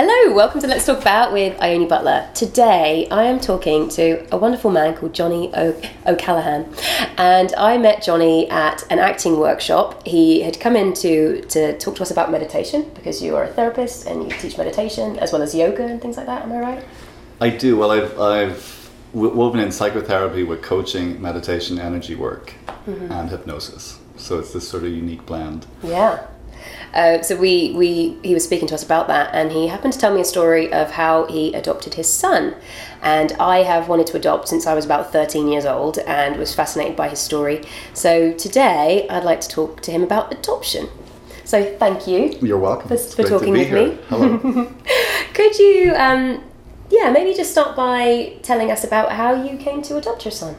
Hello, welcome to Let's Talk About with Ione Butler. Today I am talking to a wonderful man called Johnny O'Callaghan, and I met Johnny at an acting workshop. He had come in to talk to us about meditation, because you are a therapist and you teach meditation as well as yoga and things like that, am I right? I do. Well, I've woven in psychotherapy with coaching, meditation, energy work, mm-hmm. and hypnosis. So it's this sort of unique blend. Yeah. So he was speaking to us about that, and he happened to tell me a story of how he adopted his son. And I have wanted to adopt since I was about 13 years old and was fascinated by his story. So today I'd like to talk to him about adoption. So thank you. You're welcome. For talking with me. Hello. Could you, maybe just start by telling us about how you came to adopt your son?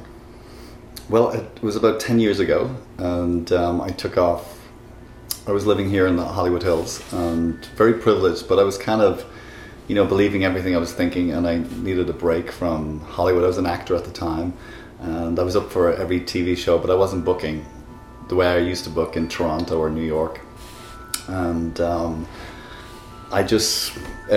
Well, it was about 10 years ago, and I took off. I was living here in the Hollywood Hills, and very privileged, but I was kind of, believing everything I was thinking, and I needed a break from Hollywood. I was an actor at the time, and I was up for every TV show, but I wasn't booking the way I used to book in Toronto or New York. And a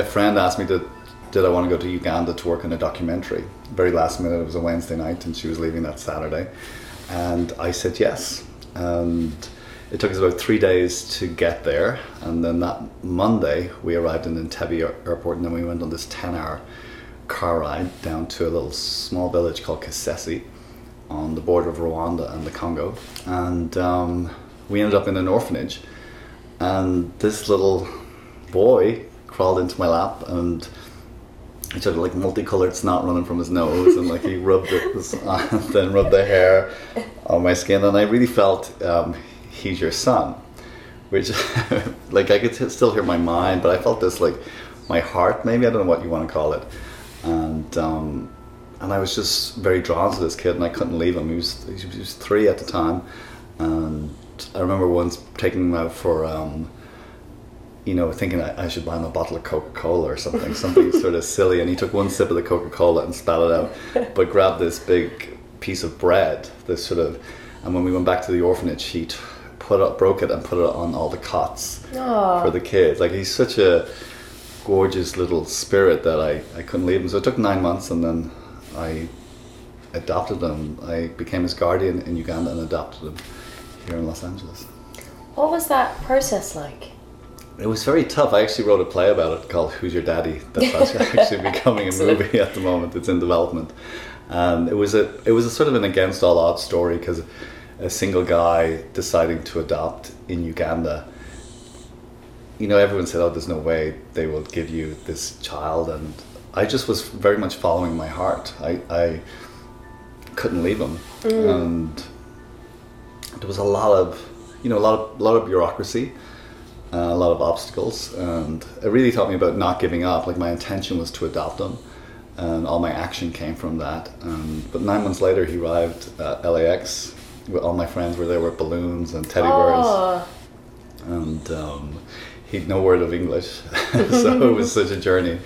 friend asked me, did I want to go to Uganda to work on a documentary? Very last minute, it was a Wednesday night, and she was leaving that Saturday. And I said yes. And it took us about 3 days to get there, and then that Monday we arrived in Entebbe airport, and then we went on this 10-hour car ride down to a little small village called Kisesi on the border of Rwanda and the Congo, and we ended up in an orphanage, and this little boy crawled into my lap, and he had like multicolored snot running from his nose, and like he rubbed it, and then rubbed the hair on my skin, and I really felt he's your son, which like I could still hear my mind, but I felt this like my heart, maybe, I don't know what you want to call it, and I was just very drawn to this kid, and I couldn't leave him. He was 3 at the time, and I remember once taking him out for thinking I should buy him a bottle of Coca-Cola or something sort of silly, and he took one sip of the Coca-Cola and spat it out, but grabbed this big piece of bread, and when we went back to the orphanage, he broke it and put it on all the cots. Aww. For the kids. Like, he's such a gorgeous little spirit that I couldn't leave him. So it took 9 months, and then I adopted him. I became his guardian in Uganda and adopted him here in Los Angeles. What was that process like? It was very tough. I actually wrote a play about it called Who's Your Daddy? That's actually becoming a movie at the moment. It's in development. And it was a sort of an against all odds story, because a single guy deciding to adopt in Uganda, everyone said, oh, there's no way they will give you this child, and I just was very much following my heart. I couldn't leave him. Mm. And there was a lot of bureaucracy, a lot of obstacles, and it really taught me about not giving up. Like, my intention was to adopt him, and all my action came from that, but 9 months later he arrived at LAX. All my friends were there with balloons and teddy bears. Aww. And he'd no word of English, so it was such a journey,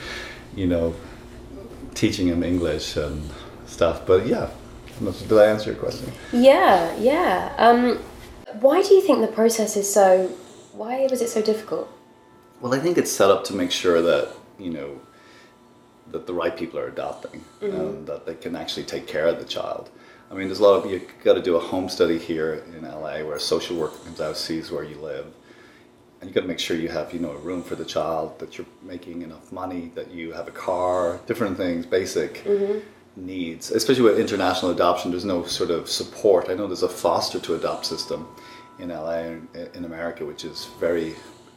teaching him English and stuff. But yeah, did I answer your question? Yeah. Why do you think the process is so? Why was it so difficult? Well, I think it's set up to make sure that that the right people are adopting, mm-hmm. and that they can actually take care of the child. I mean, there's a lot of, you got to do a home study here in LA where a social worker comes out, sees where you live, and you got to make sure you have, a room for the child, that you're making enough money, that you have a car, different things, basic mm-hmm. needs. Especially with international adoption, there's no sort of support. I know there's a foster to adopt system in LA in America, which is a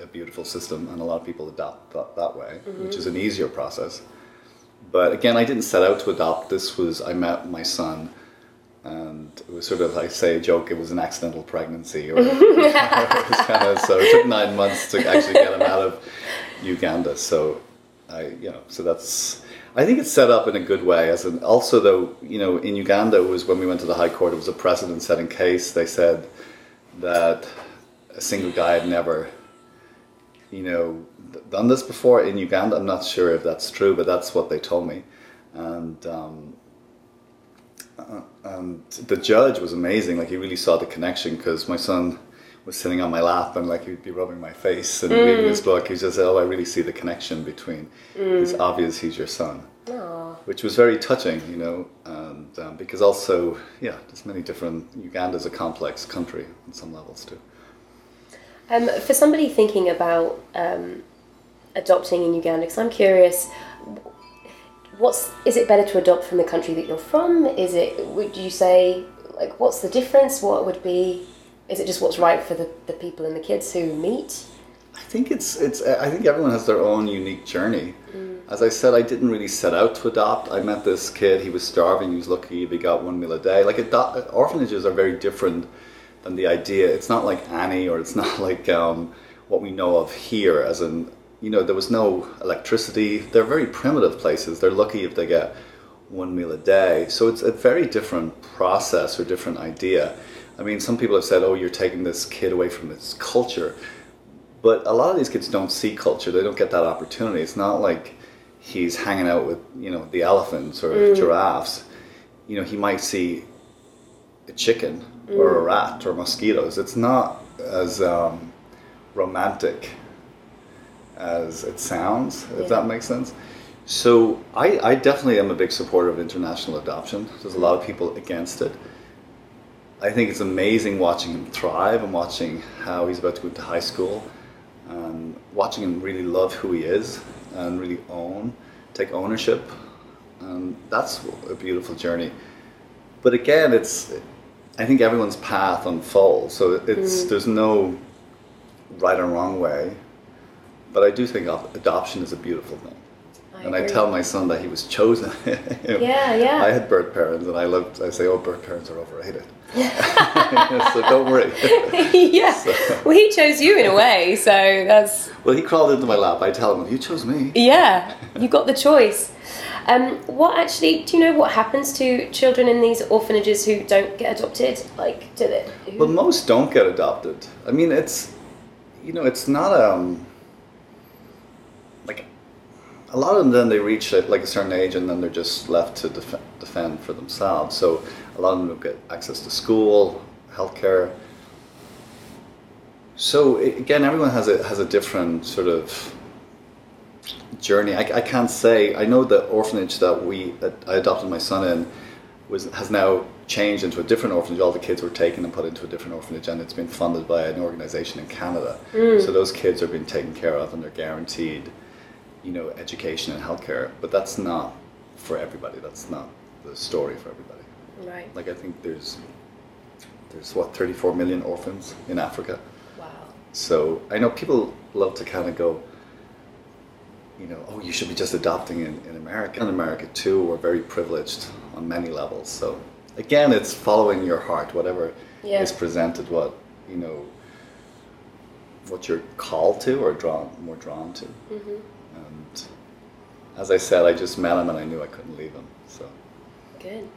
beautiful system, and a lot of people adopt that way, mm-hmm. which is an easier process. But again, I didn't set out to adopt. I met my son, and it was sort of, I say a joke, it was an accidental pregnancy, or it was kind of, so it took 9 months to actually get him out of Uganda. So I think it's set up in a good way. In Uganda, it was when we went to the High Court, it was a precedent-setting case. They said that a single guy had never, done this before in Uganda. I'm not sure if that's true, but that's what they told me. And the judge was amazing. Like, he really saw the connection, because my son was sitting on my lap and like he'd be rubbing my face and reading his book. He just said, "Oh, I really see the connection between. It's obvious he's your son." Aww. Which was very touching, you know, and because also, yeah, there's many different. Uganda's a complex country on some levels too. For somebody thinking about adopting in Uganda, because I'm curious. Is it better to adopt from the country that you're from? Would you say, like, what's the difference? What would be, is it just what's right for the people and the kids who meet? I think I think everyone has their own unique journey. As I said, I didn't really set out to adopt. I met this kid, he was starving, he was lucky, he got one meal a day. Like, orphanages are very different than the idea. It's not like Annie, or it's not like what we know of here, as in, you know, there was no electricity. They're very primitive places. They're lucky if they get one meal a day. So it's a very different process or different idea. I mean, some people have said, oh, you're taking this kid away from its culture. But a lot of these kids don't see culture. They don't get that opportunity. It's not like he's hanging out with, you know, the elephants or giraffes. You know, he might see a chicken or a rat or mosquitoes. It's not as romantic as it sounds, if that makes sense. So I definitely am a big supporter of international adoption. There's a lot of people against it. I think it's amazing watching him thrive and watching how he's about to go into high school and watching him really love who he is and really take ownership. And that's a beautiful journey. But again, I think everyone's path unfolds. So there's no right or wrong way. But I do think adoption is a beautiful thing. I tell my son that he was chosen. Yeah. I had birth parents and I say, oh, birth parents are overrated. So don't worry. Yeah. So. Well, he chose you in a way, so that's... Well, he crawled into my lap. I tell him, you chose me. Yeah, you got the choice. Do you know what happens to children in these orphanages who don't get adopted? Like, do they... Well, most don't get adopted. I mean, it's not... A lot of them, then they reach like a certain age and then they're just left to defend for themselves. So a lot of them don't get access to school, healthcare. So again, everyone has a different sort of journey. I can't say, I know the orphanage that I adopted my son in has now changed into a different orphanage. All the kids were taken and put into a different orphanage, and it's been funded by an organization in Canada. So those kids are being taken care of and they're guaranteed, you know, education and healthcare, but that's not for everybody. That's not the story for everybody. Right. Like, I think there's 34 million orphans in Africa. Wow. So I know people love to kind of go, you know, oh, you should be just adopting in America. In America too, we're very privileged on many levels. So again, it's following your heart, whatever is presented, what you're called to or drawn to. Mm-hmm. And as I said, I just met him and I knew I couldn't leave him. So good.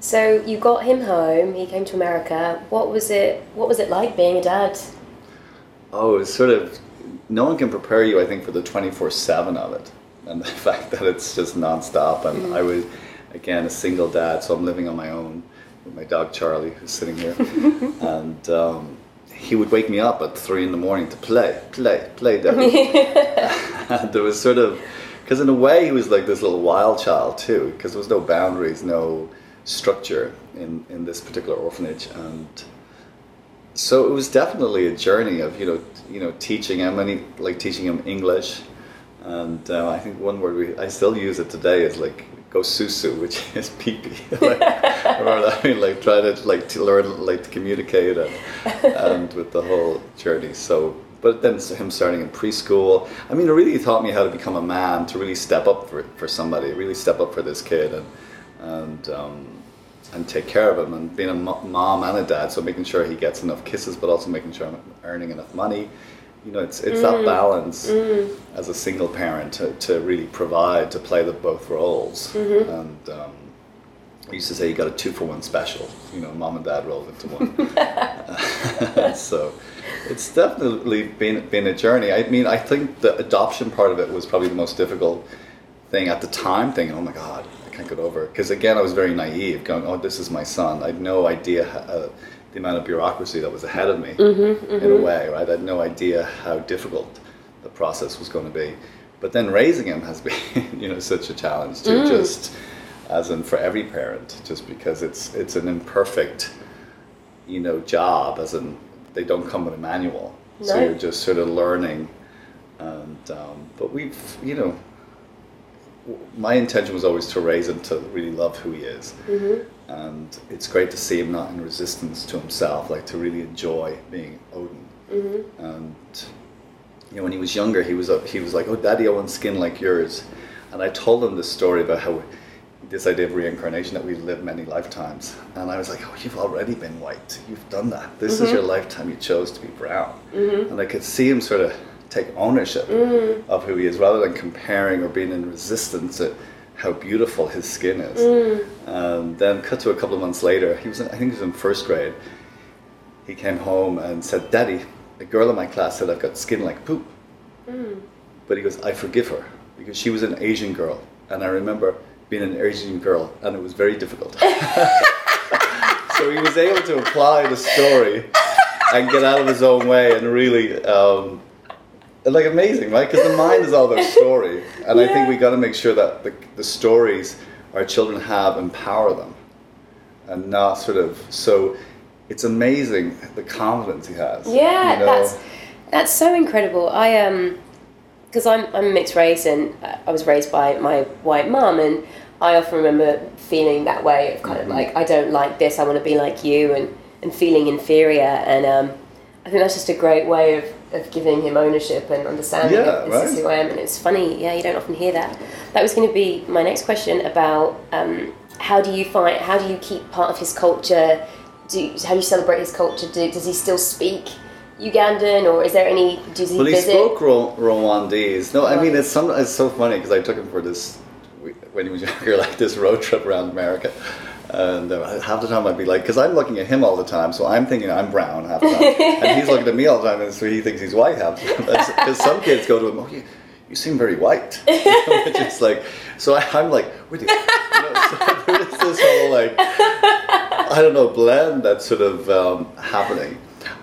So you got him home. He came to America. What was it like being a dad? Oh, it's sort of, no one can prepare you, I think, for the 24/7 of it, and the fact that it's just nonstop. And I was, again, a single dad, so I'm living on my own with my dog Charlie, who's sitting here, and. He would wake me up at 3 a.m. to play, Daddy. And there was sort of, because in a way he was like this little wild child too, because there was no boundaries, no structure in this particular orphanage. And so it was definitely a journey of, teaching him, teaching him English. And I think one word I still use it today is like, go susu, which is pee-pee. Trying to learn, to communicate and with the whole journey. So, but then him starting in preschool, I mean, it really taught me how to become a man, to really step up for somebody, really step up for this kid and take care of him, and being a mom and a dad, so making sure he gets enough kisses, but also making sure I'm earning enough money. You know, it's that balance as a single parent to really provide, to play both roles. Mm-hmm. And I used to say you got a 2-for-1 special. You know, mom and dad rolled into one. So it's definitely been a journey. I mean, I think the adoption part of it was probably the most difficult thing at the time, thinking, oh my God, I can't get over it. Because again, I was very naive, going, oh, this is my son. I had no idea the amount of bureaucracy that was ahead of me in a way, right? I had no idea how difficult the process was going to be. But then raising him has been, you know, such a challenge too, just as in for every parent, just because it's an imperfect, you know, job, as in they don't come with a manual. No. So you're just sort of learning. And but we've, you know, my intention was always to raise him to really love who he is. Mm-hmm. And it's great to see him not in resistance to himself, like to really enjoy being Odin. Mm-hmm. And, you know, when he was younger, he was like, oh, Daddy, I want skin like yours. And I told him this story about how this idea of reincarnation, that we live many lifetimes. And I was like, oh, you've already been white. You've done that. This is your lifetime. You chose to be brown. Mm-hmm. And I could see him sort of take ownership of who he is, rather than comparing or being in resistance to how beautiful his skin is. Then cut to a couple of months later, I think he was in first grade. He came home and said, Daddy, a girl in my class said I've got skin like poop. But he goes, I forgive her, because she was an Asian girl. And I remember being an Asian girl, and it was very difficult. So he was able to apply the story and get out of his own way, and really, like, amazing, right? Because the mind is all about story. And I think we got to make sure that the stories our children have empower them, and not sort of, so it's amazing the confidence he has. Yeah, you know? That's so incredible. Because I'm mixed race, and I was raised by my white mum, and I often remember feeling that way of kind of like, I don't like this, I want to be like you, and feeling inferior. And I think that's just a great way of giving him ownership and understanding that this is who I am. And it's funny, you don't often hear that. That was going to be my next question about how do you keep part of his culture? How do you celebrate his culture? Does he still speak Ugandan, or is there any? He spoke Rwandese. No, I mean it's so funny, because I took him for this when he was younger, like this road trip around America, and half the time I'd be like, because I'm looking at him all the time, so I'm thinking I'm brown half the time, and he's looking at me all the time, and so he thinks he's white half the time. Because some kids go to him, oh, you seem very white, which is like, so I'm like, where do you? So there's this whole like, I don't know, blend that's sort of happening.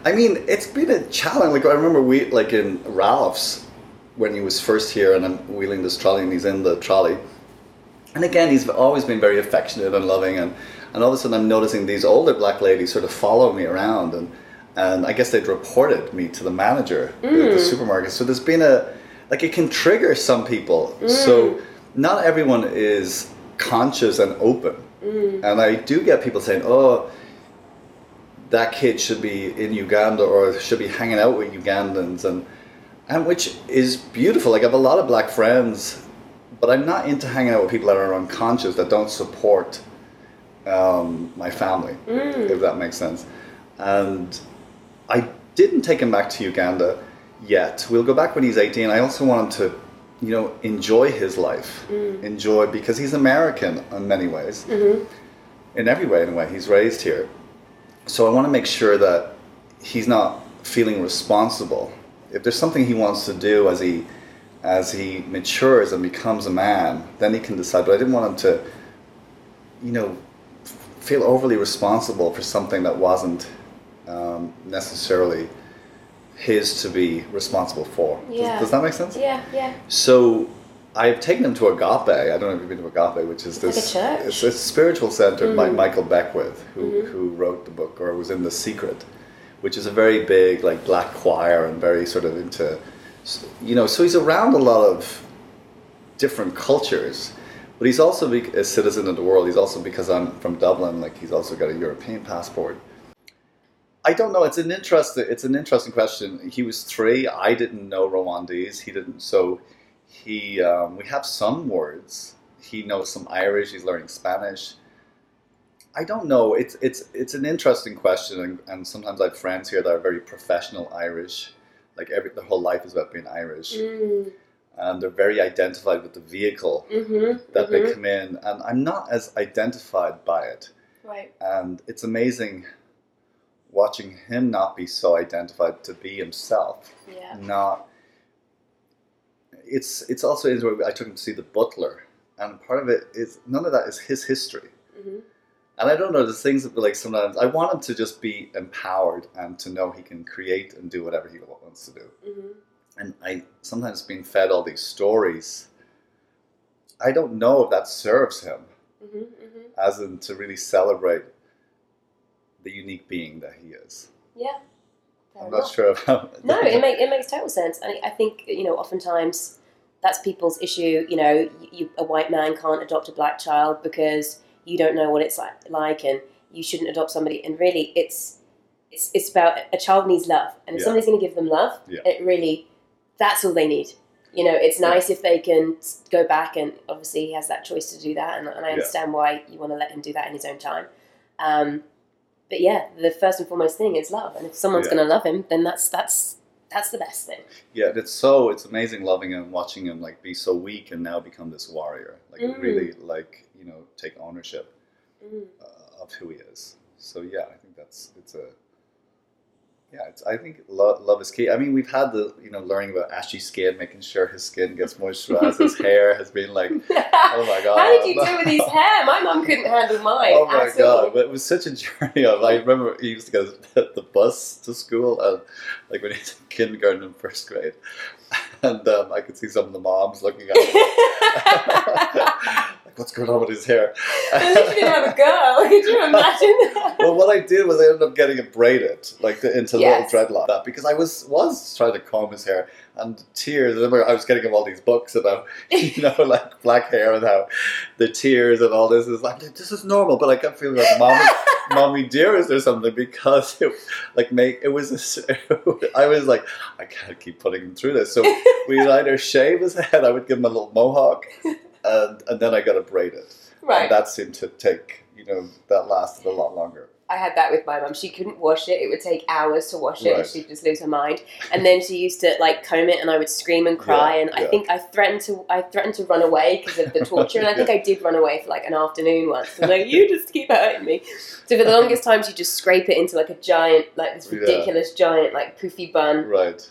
I mean, it's been a challenge. Like, I remember in Ralph's, when he was first here, and I'm wheeling this trolley, and he's in the trolley. And again, he's always been very affectionate and loving, and all of a sudden I'm noticing these older black ladies sort of follow me around, and I guess they'd reported me to the manager at the supermarket. So there's been it can trigger some people. So not everyone is conscious and open. And I do get people saying, oh, that kid should be in Uganda, or should be hanging out with Ugandans, and which is beautiful. Like, I have a lot of black friends, but I'm not into hanging out with people that are unconscious, that don't support my family, if that makes sense. And I didn't take him back to Uganda yet. We'll go back when he's 18. I also want him to, you know, enjoy his life, because he's American in many ways, in a way, he's raised here. So I want to make sure that he's not feeling responsible. If there's something he wants to do as he matures and becomes a man, then he can decide. But I didn't want him to, you know, feel overly responsible for something that wasn't necessarily his to be responsible for. Yeah. Does that make sense? Yeah, yeah. So I've taken him to Agape. I don't know if you've been to Agape, which is this. Like a church? It's a spiritual center by Michael Beckwith, who wrote the book, or was in The Secret, which is a very big, like, black choir, and very sort of into, you know. So he's around a lot of different cultures, but he's also a citizen of the world. He's also, because I'm from Dublin, like, he's also got a European passport. I don't know. It's an interesting question. He was 3. I didn't know Rwandese. He didn't. So. He, we have some words. He knows some Irish. He's learning Spanish. I don't know. It's an interesting question, and sometimes I have friends here that are very professional Irish. Like, their whole life is about being Irish, and they're very identified with the vehicle that they come in. And I'm not as identified by it. Right. And it's amazing watching him not be so identified, to be himself. Yeah. Not. It's also interesting. I took him to see the butler, and part of it is none of that is his history. And I don't know, there's things that, like, sometimes I want him to just be empowered and to know he can create and do whatever he wants to do. Mm-hmm. And I sometimes being fed all these stories, I don't know if that serves him, mm-hmm, mm-hmm. as in to really celebrate the unique being that he is. Yeah, I'm not sure about that. No, it makes total sense, and I think, you know, oftentimes that's people's issue. You know, a white man can't adopt a black child because you don't know what it's like, and you shouldn't adopt somebody. And really, it's about a child needs love, and if yeah. somebody's going to give them love, yeah. it really, that's all they need. You know, it's nice if they can go back, and obviously he has that choice to do that, and I understand yeah. why you want to let him do that in his own time. But yeah, the first and foremost thing is love, and if someone's yeah. going to love him, then that's the best thing. Yeah, it's amazing loving him, watching him like be so weak and now become this warrior, like mm. really, like, you know, take ownership mm. Of who he is. So yeah, I think I think love is key. I mean, we've had the, you know, learning about ashy skin, making sure his skin gets moisturized. His hair has been like, oh my God. How did you do with his hair? My mum couldn't handle mine. Oh my absolutely. God. But it was such a journey. I remember he used to go to the bus to school, and like when he was in kindergarten and first grade. And I could see some of the moms looking at him. What's going on with his hair? At least you didn't have a girl. Could you imagine that? Well, what I did was I ended up getting it braided, like into yes. little dreadlock, because I was trying to comb his hair, and tears. I remember I was getting him all these books about, you know, like black hair and how the tears and all this is like, this is normal, but I kept feeling like mommy dearest or something, because I was like, I can't keep putting him through this. So we'd either shave his head, I would give him a little mohawk, and then I got it braided. Right. And that seemed to take, you know, that lasted a lot longer. I had that with my mum. She couldn't wash it. It would take hours to wash it, right. and she'd just lose her mind. And then she used to like comb it, and I would scream and cry. Yeah, and yeah. I think I threatened to run away because of the torture. And I think yeah. I did run away for like an afternoon once. I'm like, you just keep hurting me. So for the longest time, she'd just scrape it into like a giant, like this ridiculous yeah. giant, like poofy bun. Right.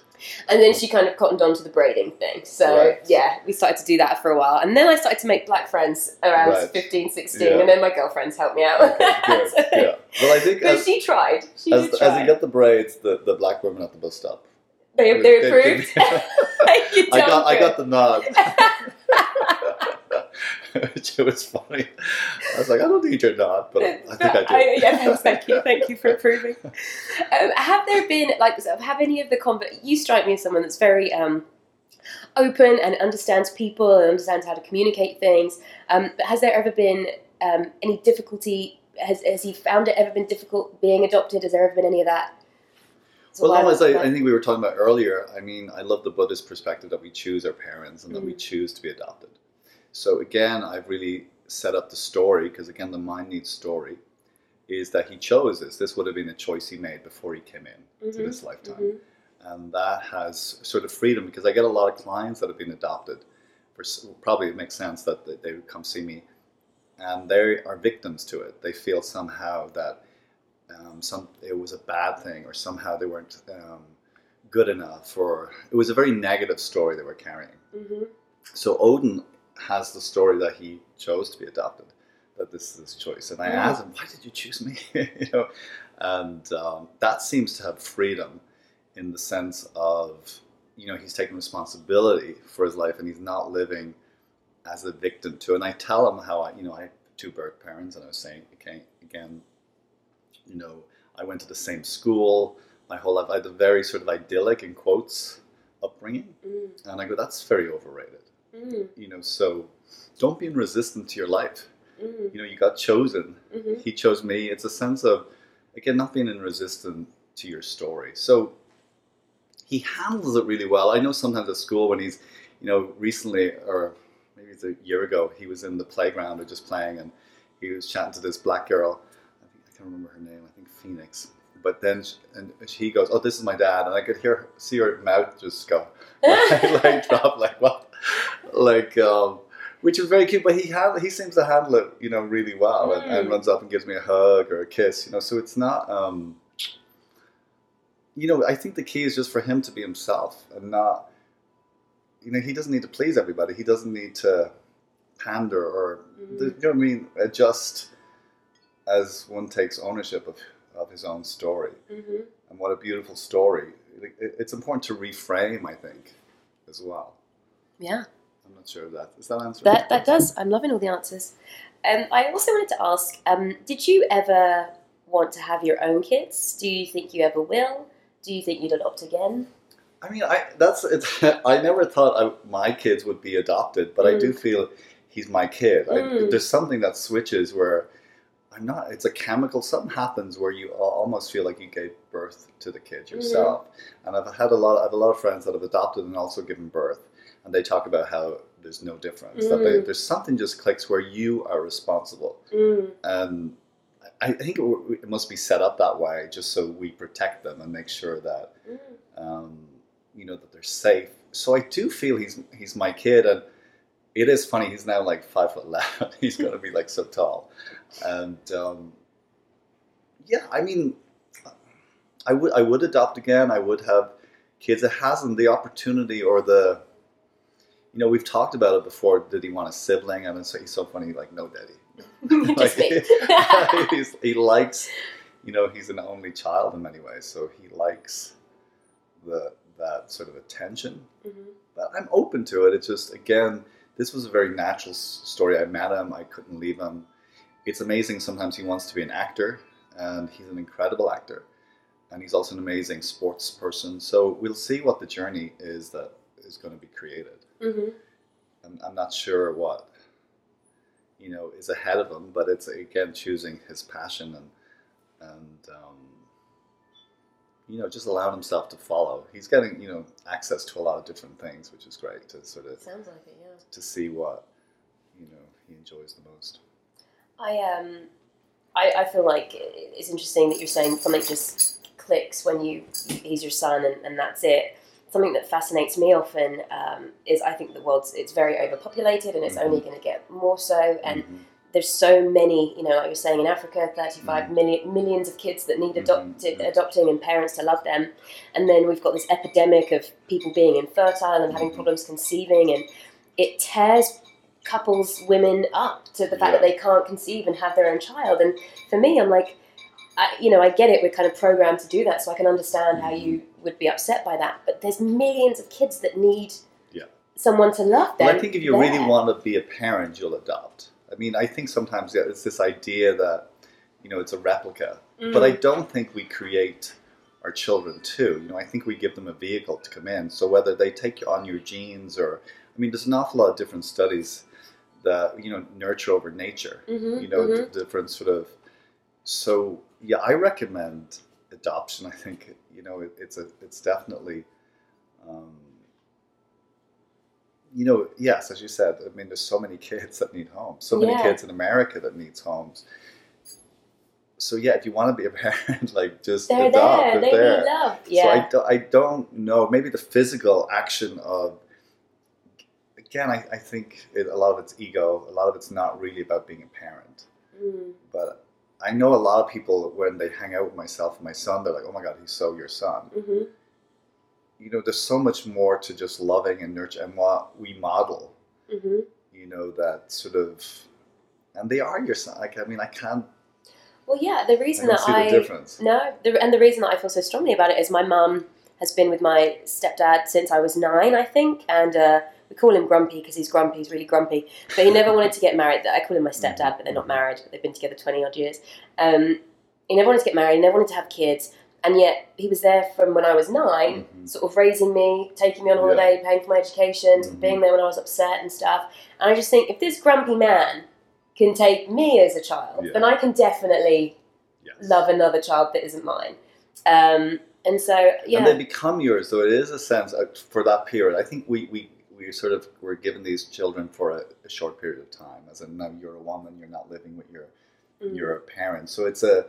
And then she kind of cottoned on to the braiding thing. So, right. yeah, we started to do that for a while. And then I started to make black friends around right. 15, 16. Yeah. And then my girlfriends helped me out. Okay, good. So, yeah. Well, I think she tried. She did try. As he got the braids, the black women at the bus stop. They approved? I got the nod. Which was funny. I was like, I don't need your nod, but I think I do. Thank you for approving. Have there been, like, have any of the you strike me as someone that's very open and understands people and understands how to communicate things. But has there ever been any difficulty? Has he found it ever been difficult being adopted? Has there ever been any of that? Well, no, as I think we were talking about earlier, I mean, I love the Buddhist perspective that we choose our parents and mm. that we choose to be adopted. So again, I've really set up the story, because again, the mind needs story, is that he chose this. This would have been a choice he made before he came in mm-hmm. to this lifetime. Mm-hmm. And that has sort of freedom, because I get a lot of clients that have been adopted. Probably it makes sense that they would come see me, and they are victims to it. They feel somehow that it was a bad thing, or somehow they weren't good enough, or it was a very negative story they were carrying. Mm-hmm. So Odin has the story that he chose to be adopted, that this is his choice. And I asked him, why did you choose me? You know, and that seems to have freedom in the sense of, you know, he's taking responsibility for his life, and he's not living as a victim to it. And I tell him how I have two birth parents, and I was saying, okay, again, you know, I went to the same school my whole life. I had a very sort of idyllic, in quotes, upbringing. Mm. And I go, that's very overrated. Mm. You know, so don't be resistant to your life. Mm. You know, you got chosen. Mm-hmm. He chose me. It's a sense of, again, not being resistant to your story. So he handles it really well. I know sometimes at school when he's, you know, recently, or maybe it's a year ago, he was in the playground or just playing, and he was chatting to this black girl. I can't remember her name. I think Phoenix. But then she goes, oh, this is my dad. And I could see her mouth just go, like drop, like what? Like, which is very cute, but he seems to handle it, you know, really well, mm. and runs up and gives me a hug or a kiss, you know, so it's not, you know, I think the key is just for him to be himself and not, you know, he doesn't need to please everybody. He doesn't need to pander or, mm. You know what I mean, adjust as one takes ownership of his own story. Mm-hmm. And what a beautiful story. It's important to reframe, I think, as well. Yeah. I'm not sure of that. Is that answering? That does. I'm loving all the answers. I also wanted to ask, did you ever want to have your own kids? Do you think you ever will? Do you think you'd adopt again? I mean, I never thought my kids would be adopted, but I do feel he's my kid. There's something that switches where I'm not, it's a chemical, something happens where you almost feel like you gave birth to the kid yourself. Mm. And I have a lot of friends that have adopted and also given birth. And they talk about how there's no difference. Mm. There's something just clicks where you are responsible. Mm. And I think it must be set up that way just so we protect them and make sure that, that they're safe. So I do feel he's my kid. And it is funny, he's now like 5'11". He's going to be like so tall. And I would adopt again. I would have kids. It hasn't the opportunity or the... we've talked about it before. Did he want a sibling? And he's so funny, like, no, daddy. Just me. He likes, he's an only child in many ways. So he likes that sort of attention. Mm-hmm. But I'm open to it. It's just, again, this was a very natural story. I met him. I couldn't leave him. It's amazing. Sometimes he wants to be an actor. And he's an incredible actor. And he's also an amazing sports person. So we'll see what the journey is that is going to be created. Mm-hmm. I'm not sure what is ahead of him, but it's again choosing his passion and just allowing himself to follow. He's getting access to a lot of different things, which is great to sort of sounds like it, yeah. To see what he enjoys the most. I feel like it's interesting that you're saying something just clicks when he's your son and that's it. Something that fascinates me often is I think the world's it's very overpopulated and it's only going to get more so. And there's so many, like you're saying in Africa, 35 millions of kids that need adopting and parents to love them. And then we've got this epidemic of people being infertile and having problems conceiving, and it tears couples, women up to the fact that they can't conceive and have their own child. And for me, I'm like, I get it, we're kind of programmed to do that, so I can understand how you would be upset by that. But there's millions of kids that need someone to love them. Well, I think if you really want to be a parent, you'll adopt. I mean, I think sometimes it's this idea that, it's a replica. Mm. But I don't think we create our children too. I think we give them a vehicle to come in. So whether they take on your genes or... I mean, there's an awful lot of different studies that, nurture over nature. Different sort of... So... Yeah, I recommend adoption. I think it's definitely, yes, as you said. I mean, there's so many kids that need homes. So many kids in America that needs homes. So yeah, if you want to be a parent, like just they're adopt. There. They're there. Need love. Yeah. So I don't know. Maybe the physical action of again, I think a lot of it's ego. A lot of it's not really about being a parent, but. I know a lot of people, when they hang out with myself and my son, they're like, oh my God, he's so your son. Mm-hmm. There's so much more to just loving and nurture and what we model, that sort of, and they are your son. Like, I mean, I can't. Well, yeah, the reason I don't see the difference. And the reason that I feel so strongly about it is my mum has been with my stepdad since I was 9, I think. And, we call him Grumpy because he's grumpy, he's really grumpy. But he never wanted to get married. I call him my stepdad, but they're not married, but they've been together 20-odd years. He never wanted to get married, he never wanted to have kids. And yet he was there from when I was 9, sort of raising me, taking me on holiday, paying for my education, being there when I was upset and stuff. And I just think, if this grumpy man can take me as a child, then I can definitely love another child that isn't mine. And so, yeah. And they become yours, though. It is a sense, for that period. I think we're given these children for a short period of time. As in, now you're a woman, you're not living with your parents. So it's a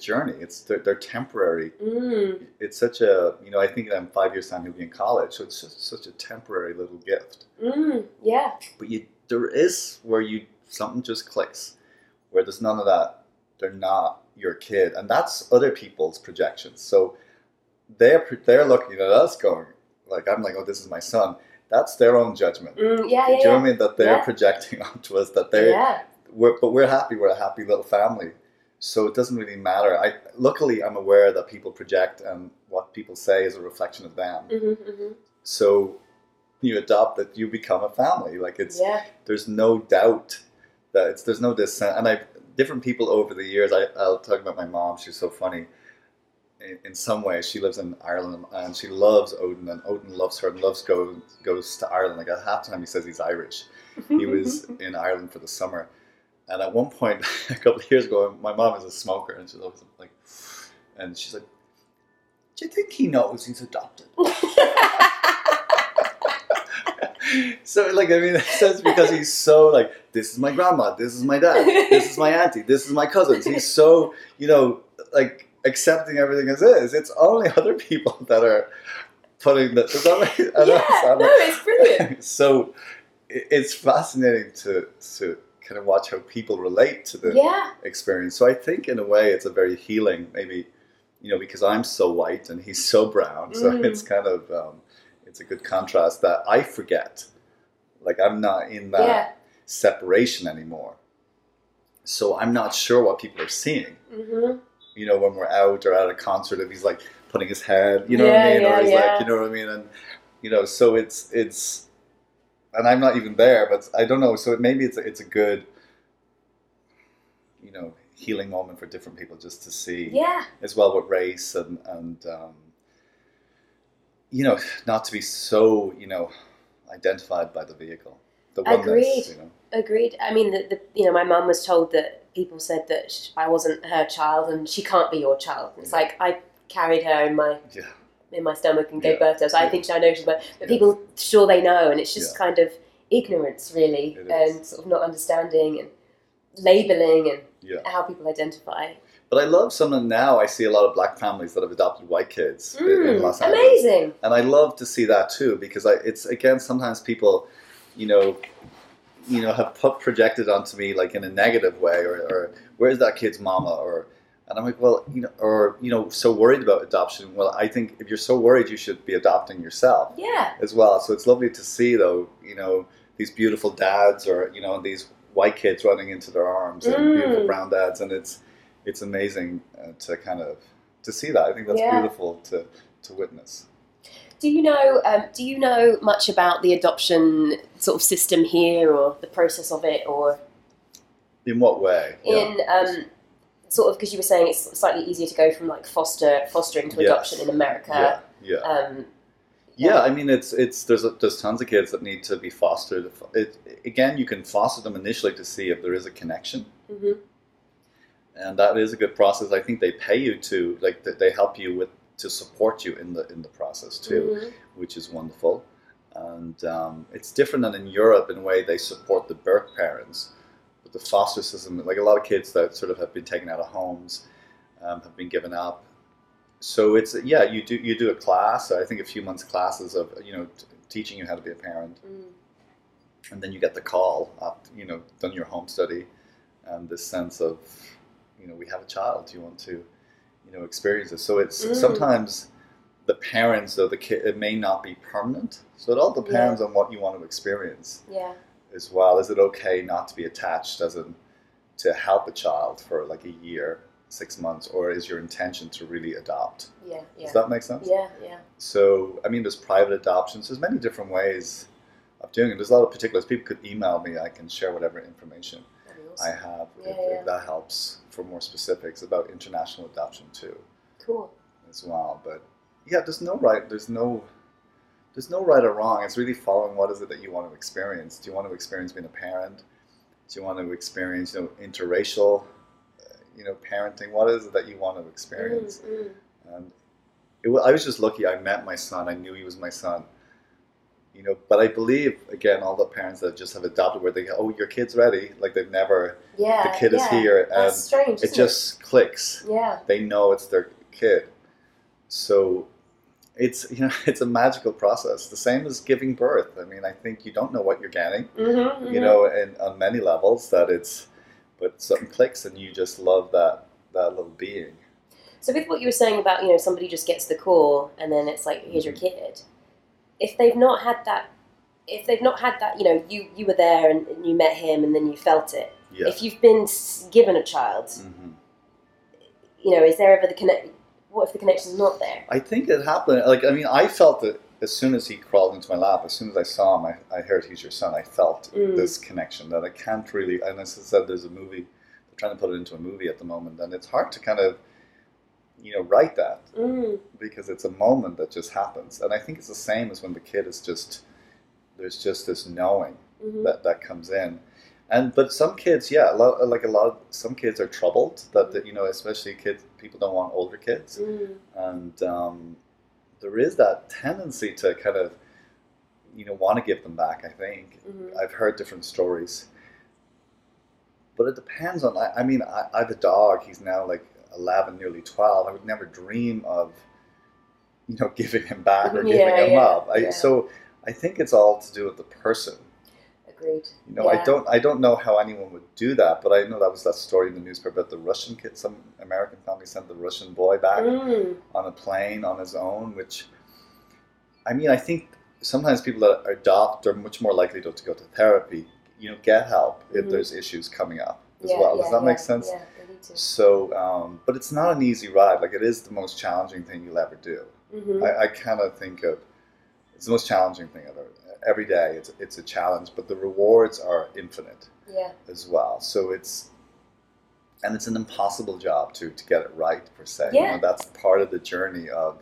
journey. They're temporary. Mm. It's such a, I think in 5 years time he'll be in college. So it's just such a temporary little gift. Mm. Yeah. But there is where something just clicks, where there's none of that. They're not your kid. And that's other people's projections. So they're looking at us going, like, I'm like, oh, this is my son. That's their own judgment. Do you know what I mean? That they're projecting onto us, that they But we're happy. We're a happy little family. So it doesn't really matter. Luckily, I'm aware that people project and what people say is a reflection of them. Mm-hmm, mm-hmm. So you adopt that, you become a family. Like there's no doubt that there's no dissent. And I've different people over the years. I'll talk about my mom. She's so funny. In some ways, she lives in Ireland and she loves Odin, and Odin loves her and goes to Ireland. Like at halftime, he says he's Irish. He was in Ireland for the summer. And at one point, a couple of years ago, my mom is a smoker, and she's always like, and she's like, "Do you think he knows he's adopted?" So, like, I mean, it says because he's so like, this is my grandma, this is my dad, this is my auntie, this is my cousins. He's so, like accepting everything as is. It's only other people that are putting that. Does that make sense? No, it's brilliant. So, it's fascinating to kind of watch how people relate to the experience. So I think in a way it's a very healing, maybe, because I'm so white and he's so brown. So it's kind of, it's a good contrast that I forget. Like I'm not in that separation anymore. So I'm not sure what people are seeing. Mm-hmm. When we're out or at a concert, if he's like putting his head, what I mean? Yeah, or he's like, you know what I mean? And, so it's, and I'm not even there, but I don't know. So maybe it's a good, healing moment for different people just to see. Yeah. As well with race and not to be so, identified by the vehicle. The oneness. Agreed. Agreed. I mean, my mum was told that people said that I wasn't her child and she can't be your child. It's like I carried her in my... Yeah. in my stomach and gave birth to her. So I think I know she's birth. But people, sure they know, and it's just kind of ignorance, really, and sort of not understanding and labelling and how people identify. But I love something now. I see a lot of black families that have adopted white kids in Los Angeles. Amazing. And I love to see that too, because it's again sometimes people, have projected onto me like in a negative way, or where's that kid's mama, or. And I'm like, well, so worried about adoption. Well, I think if you're so worried, you should be adopting yourself as well. So it's lovely to see, though, these beautiful dads or, these white kids running into their arms and beautiful brown dads. And it's amazing to kind of, to see that. I think that's beautiful to witness. Do you know much about the adoption sort of system here or the process of it or? In what way? Sort of, because you were saying it's slightly easier to go from like fostering to adoption in America. Yeah, yeah. I mean, it's there's tons of kids that need to be fostered. Again, you can foster them initially to see if there is a connection, and that is a good process. I think they pay you to they help you with to support you in the process too, which is wonderful. And it's different than in Europe in a way they support the birth parents. The foster system, like a lot of kids that sort of have been taken out of homes, have been given up. So it's you do a class. I think a few months classes of teaching you how to be a parent, and then you get the call after done your home study, and this sense of we have a child. Do you want to experience this? So it's sometimes the parents or the kid. It may not be permanent. So it all depends on what you want to experience. Yeah. As well, is it okay not to be attached, as in to help a child for like a year, 6 months, or is your intention to really adopt? Yeah. Does that make sense? Yeah. So, I mean, there's private adoptions. There's many different ways of doing it. There's a lot of particulars. People could email me. I can share whatever information I have if that helps for more specifics about international adoption too. Cool. As well, but there's no right or wrong. It's really following what is it that you want to experience. Do you want to experience being a parent? Do you want to experience, interracial, parenting? What is it that you want to experience? Mm-hmm. And I was just lucky. I met my son. I knew he was my son. But I believe again, all the parents that just have adopted, where they go, "Oh, your kid's ready," like they've never. Yeah. The kid is here, and that's strange, isn't it just clicks. Yeah. They know it's their kid, so. It's it's a magical process. The same as giving birth. I mean, I think you don't know what you're getting, and on many levels that it's, but something clicks and you just love that little being. So with what you were saying about, somebody just gets the call and then it's like, here's your kid. If they've not had that, you were there and you met him and then you felt it. Yeah. If you've been given a child, mm-hmm. you know, is there ever the connection? What if the connection's not there? I think it happened. Like, I mean, I felt it as soon as he crawled into my lap. As soon as I saw him, I heard he's your son. I felt this connection that I can't really. And as I said, there's a movie. They're trying to put it into a movie at the moment, and it's hard to kind of, you know, write that because it's a moment that just happens. And I think it's the same as when the kid is just there's just this knowing that comes in. And but some kids, yeah, some kids are troubled that you know, especially kids. People don't want older kids, and there is that tendency to kind of, you know, want to give them back. I think I've heard different stories, but it depends on. I have a dog. He's now like 11, nearly 12. I would never dream of, you know, giving him back or giving him up. So I think it's all to do with the person. Agreed. You know, yeah. I don't know how anyone would do that, but I know that was that story in the newspaper about the Russian kid. Some American family sent the Russian boy back on a plane on his own, which, I mean, I think sometimes people that adopt are much more likely to go to therapy, you know, get help if there's issues coming up as well. Does that make sense? Yeah, they need to. So, but it's not an easy ride. Like, it is the most challenging thing you'll ever do. Mm-hmm. I kind of think of it's the most challenging thing I've ever done. Every day it's a challenge, but the rewards are infinite as well. So it's an impossible job to get it right per se. Yeah. You know, that's part of the journey of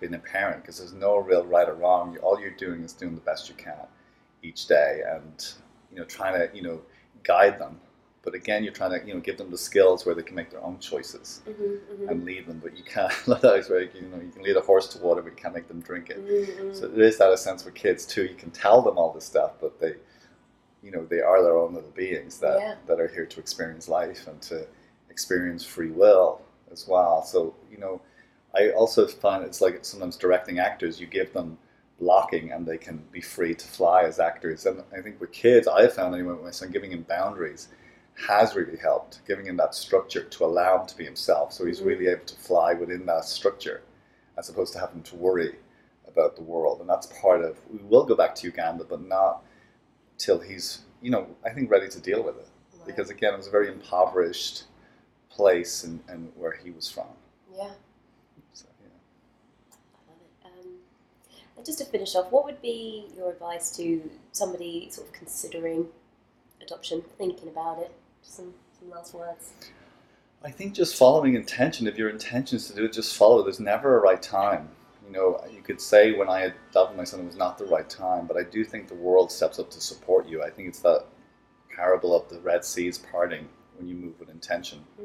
being a parent, because there's no real right or wrong. All you're doing is doing the best you can each day, and you know, trying to, you know, guide them. But again, you're trying to, you know, give them the skills where they can make their own choices and lead them. But you can't. You know, you can lead a horse to water, but you can't make them drink it. Mm-hmm. So there is that a sense with kids too. You can tell them all this stuff, but they, you know, they are their own little beings that are here to experience life and to experience free will as well. So, you know, I also find it's like sometimes directing actors. You give them blocking, and they can be free to fly as actors. And I think with kids, I found anyway with my son, giving him boundaries has really helped, giving him that structure to allow him to be himself. So he's really able to fly within that structure as opposed to having to worry about the world. And that's part of, we will go back to Uganda, but not till he's, you know, I think ready to deal with it. Right. Because again, it was a very impoverished place and where he was from. Yeah. So, yeah. I love it. And just to finish off, what would be your advice to somebody sort of considering adoption, thinking about it? Some last words. I think just following intention. If your intention is to do it, just follow it. There's never a right time. You know, you could say when I adopted my son, it was not the right time, but I do think the world steps up to support you. I think it's that parable of the Red Sea's parting when you move with intention. Mm.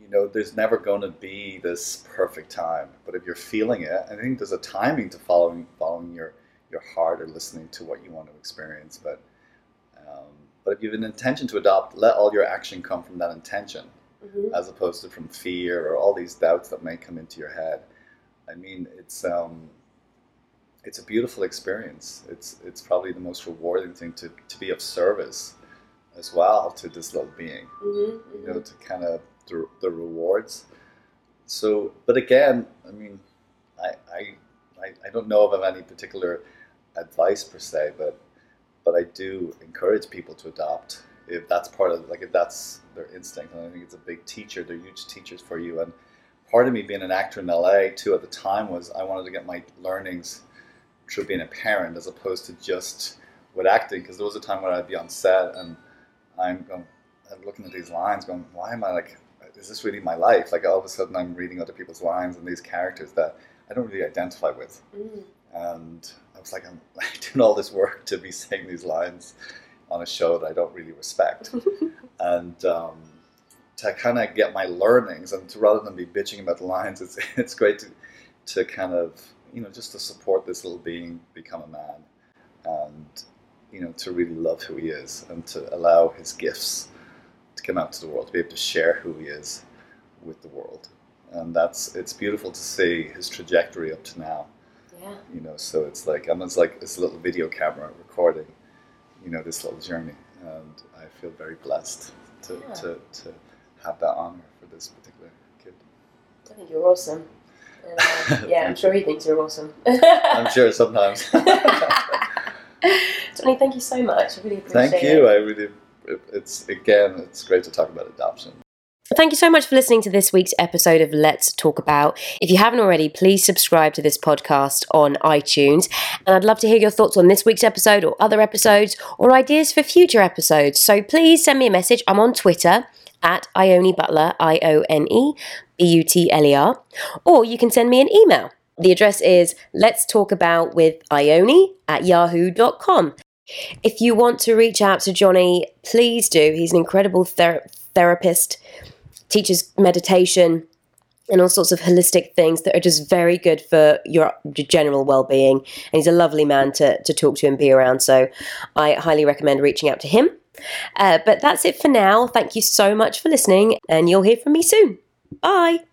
You know, there's never going to be this perfect time, but if you're feeling it, I think there's a timing to following your heart or listening to what you want to experience, but if you have an intention to adopt, let all your action come from that intention, as opposed to from fear or all these doubts that may come into your head. I mean, it's a beautiful experience. It's probably the most rewarding thing to be of service as well to this little being, you know, to kind of the rewards. So, but again, I mean, I don't know of any particular advice per se, but I do encourage people to adopt if that's part of, like, if that's their instinct. And I think it's a big teacher. They're huge teachers for you. And part of me being an actor in LA too at the time was I wanted to get my learnings through being a parent as opposed to just with acting. Because there was a time when I'd be on set and I'm looking at these lines going, why am I like, is this really my life? Like, all of a sudden I'm reading other people's lines and these characters that I don't really identify with. And I was like, I'm doing all this work to be saying these lines on a show that I don't really respect. And to kind of get my learnings, and to, rather than be bitching about the lines, it's great to kind of, you know, just to support this little being become a man, and, you know, to really love who he is and to allow his gifts to come out to the world, to be able to share who he is with the world. And it's beautiful to see his trajectory up to now. Yeah. You know, so it's like, it's like this little video camera recording, you know, this little journey, and I feel very blessed to have that honor for this particular kid. I think you're awesome. Yeah, I'm sure he thinks you're awesome. I'm sure sometimes. Johnny, thank you so much. I really appreciate it. Thank you. It's great to talk about adoption. Thank you so much for listening to this week's episode of Let's Talk About. If you haven't already, please subscribe to this podcast on iTunes. And I'd love to hear your thoughts on this week's episode or other episodes or ideas for future episodes. So please send me a message. I'm on Twitter at Ione Butler, IoneButler. Or you can send me an email. The address is letstalkaboutwithione@yahoo.com. If you want to reach out to Johnny, please do. He's an incredible therapist. Teaches meditation and all sorts of holistic things that are just very good for your general well-being. And he's a lovely man to talk to and be around. So I highly recommend reaching out to him. But that's it for now. Thank you so much for listening, and you'll hear from me soon. Bye.